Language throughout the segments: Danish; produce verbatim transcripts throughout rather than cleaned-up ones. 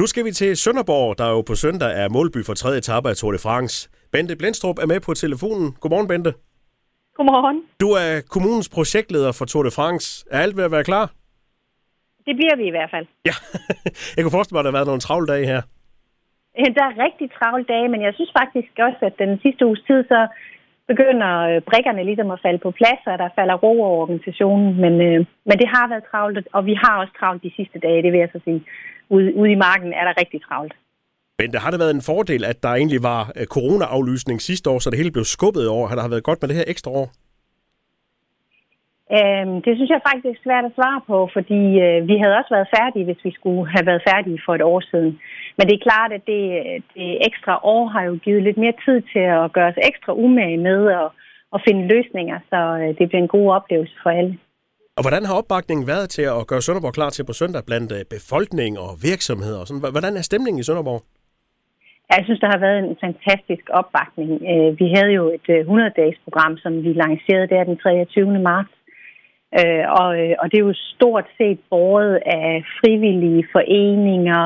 Nu skal vi til Sønderborg, der jo på søndag er målby for tredje etape af Tour de France. Bente Blindstrup er med på telefonen. Godmorgen, Bente. Godmorgen. Du er kommunens projektleder for Tour de France. Er alt ved at være klar? Det bliver vi i hvert fald. Ja, jeg kunne forestille mig, at der har været nogle travle dage her. Der er rigtig travle dage, men jeg synes faktisk også, at den sidste uges tid, så begynder brikkerne ligesom at falde på plads, og der falder ro over organisationen. Men, øh, men det har været travlt, og vi har også travlt de sidste dage, det vil jeg så sige. Ude, ude i marken er der rigtig travlt. Men der har det været en fordel, at der egentlig var corona-aflysning sidste år, så det hele blev skubbet over. Har der været godt med det her ekstra år? Øhm, det synes jeg faktisk er svært at svare på, fordi øh, vi havde også været færdige, hvis vi skulle have været færdige for et år siden. Men det er klart, at det, det ekstra år har jo givet lidt mere tid til at gøre os ekstra umage med og, og finde løsninger, så det bliver en god oplevelse for alle. Og hvordan har opbakningen været til at gøre Sønderborg klar til på søndag blandt befolkning og virksomheder? Sådan, hvordan er stemningen i Sønderborg? Jeg synes, der har været en fantastisk opbakning. Vi havde jo et hundrede-dages-program, som vi lancerede der den treogtyvende marts. Og det er jo stort set båret af frivillige foreninger,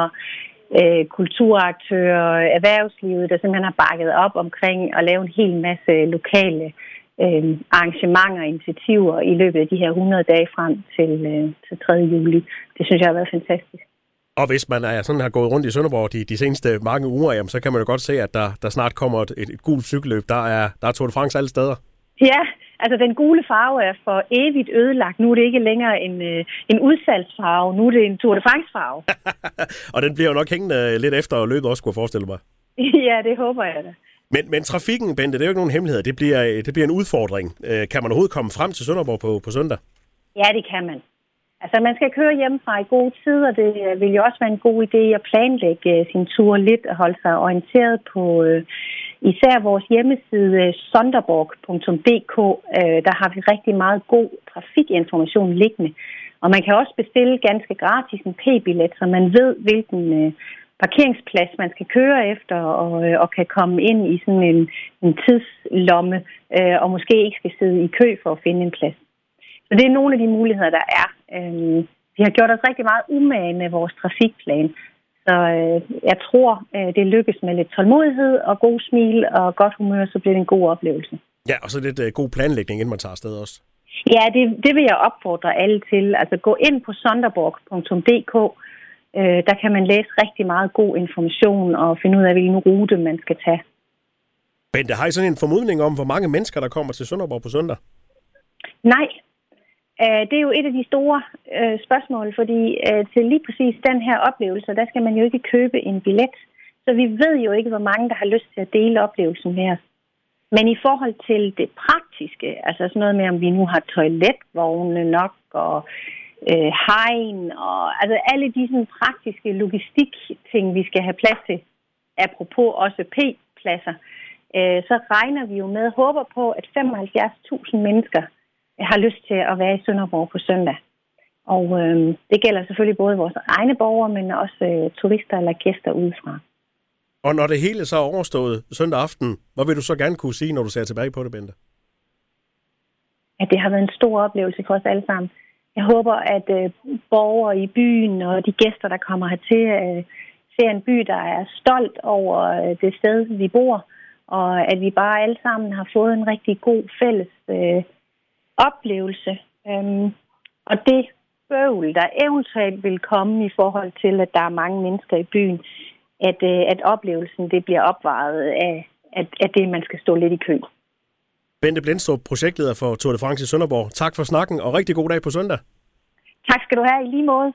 kulturaktører, erhvervslivet, der simpelthen har bakket op omkring at lave en hel masse lokale arrangementer og initiativer i løbet af de her hundrede dage frem til, til tredje juli. Det synes jeg har været fantastisk. Og hvis man er, sådan har gået rundt i Sønderborg de, de seneste mange uger, jamen, så kan man jo godt se, at der, der snart kommer et, et, et gult cykelløb. Der er, der er Tour de France alle steder. Ja, altså den gule farve er for evigt ødelagt. Nu er det ikke længere en, en udsalgsfarve, nu er det en Tour de France-farve. Og den bliver jo nok hængende lidt efter løbet også, kunne jeg forestille mig. Ja, det håber jeg da. Men, men trafikken, Bente, det er jo ikke nogen hemmelighed. Det bliver, det bliver en udfordring. Øh, kan man overhovedet komme frem til Sønderborg på, på søndag? Ja, det kan man. Altså, man skal køre hjemmefra i god tid, og det vil jo også være en god idé at planlægge sin tur lidt og holde sig orienteret på øh, især vores hjemmeside sonderborg punktum d k. Øh, der har vi rigtig meget god trafikinformation liggende. Og man kan også bestille ganske gratis en p-billet, så man ved, hvilken Øh, parkeringsplads, man skal køre efter og, og kan komme ind i sådan en, en tidslomme øh, og måske ikke skal sidde i kø for at finde en plads. Så det er nogle af de muligheder, der er. Øh, vi har gjort os rigtig meget umage med vores trafikplan, så øh, jeg tror, øh, det lykkes med lidt tålmodighed og god smil og godt humør, så bliver det en god oplevelse. Ja, og så lidt øh, god planlægning, inden man tager afsted også. Ja, det, det vil jeg opfordre alle til. Altså gå ind på sonderborg punktum d k. Der kan man læse rigtig meget god information og finde ud af, hvilken rute man skal tage. Bente, har I sådan en formodning om, hvor mange mennesker, der kommer til Sønderborg på søndag? Nej. Det er jo et af de store spørgsmål, fordi til lige præcis den her oplevelse, der skal man jo ikke købe en billet. Så vi ved jo ikke, hvor mange, der har lyst til at dele oplevelsen med os. Men i forhold til det praktiske, altså sådan noget med, om vi nu har toiletvogne nok og Øh, hegn og altså alle de sådan, praktiske logistikting, vi skal have plads til, apropos også p-pladser, øh, så regner vi jo med, håber på, at femoghalvfjerds tusind mennesker har lyst til at være i Sønderborg på søndag. Og øh, det gælder selvfølgelig både vores egne borgere, men også øh, turister eller gæster udefra. Og når det hele så er overstået søndag aften, hvad vil du så gerne kunne sige, når du ser tilbage på det, Bente? At det har været en stor oplevelse for os alle sammen. Jeg håber, at øh, borgere i byen og de gæster, der kommer hertil, øh, ser en by, der er stolt over øh, det sted, vi bor. Og at vi bare alle sammen har fået en rigtig god fælles øh, oplevelse. Øhm, og det bøvl, der eventuelt vil komme i forhold til, at der er mange mennesker i byen, at, øh, at oplevelsen det bliver opvejet af at, at det, man skal stå lidt i kø. Bente Blindstrup, projektleder for Tour de France i Sønderborg. Tak for snakken, og rigtig god dag på søndag. Tak skal du have, i lige måde.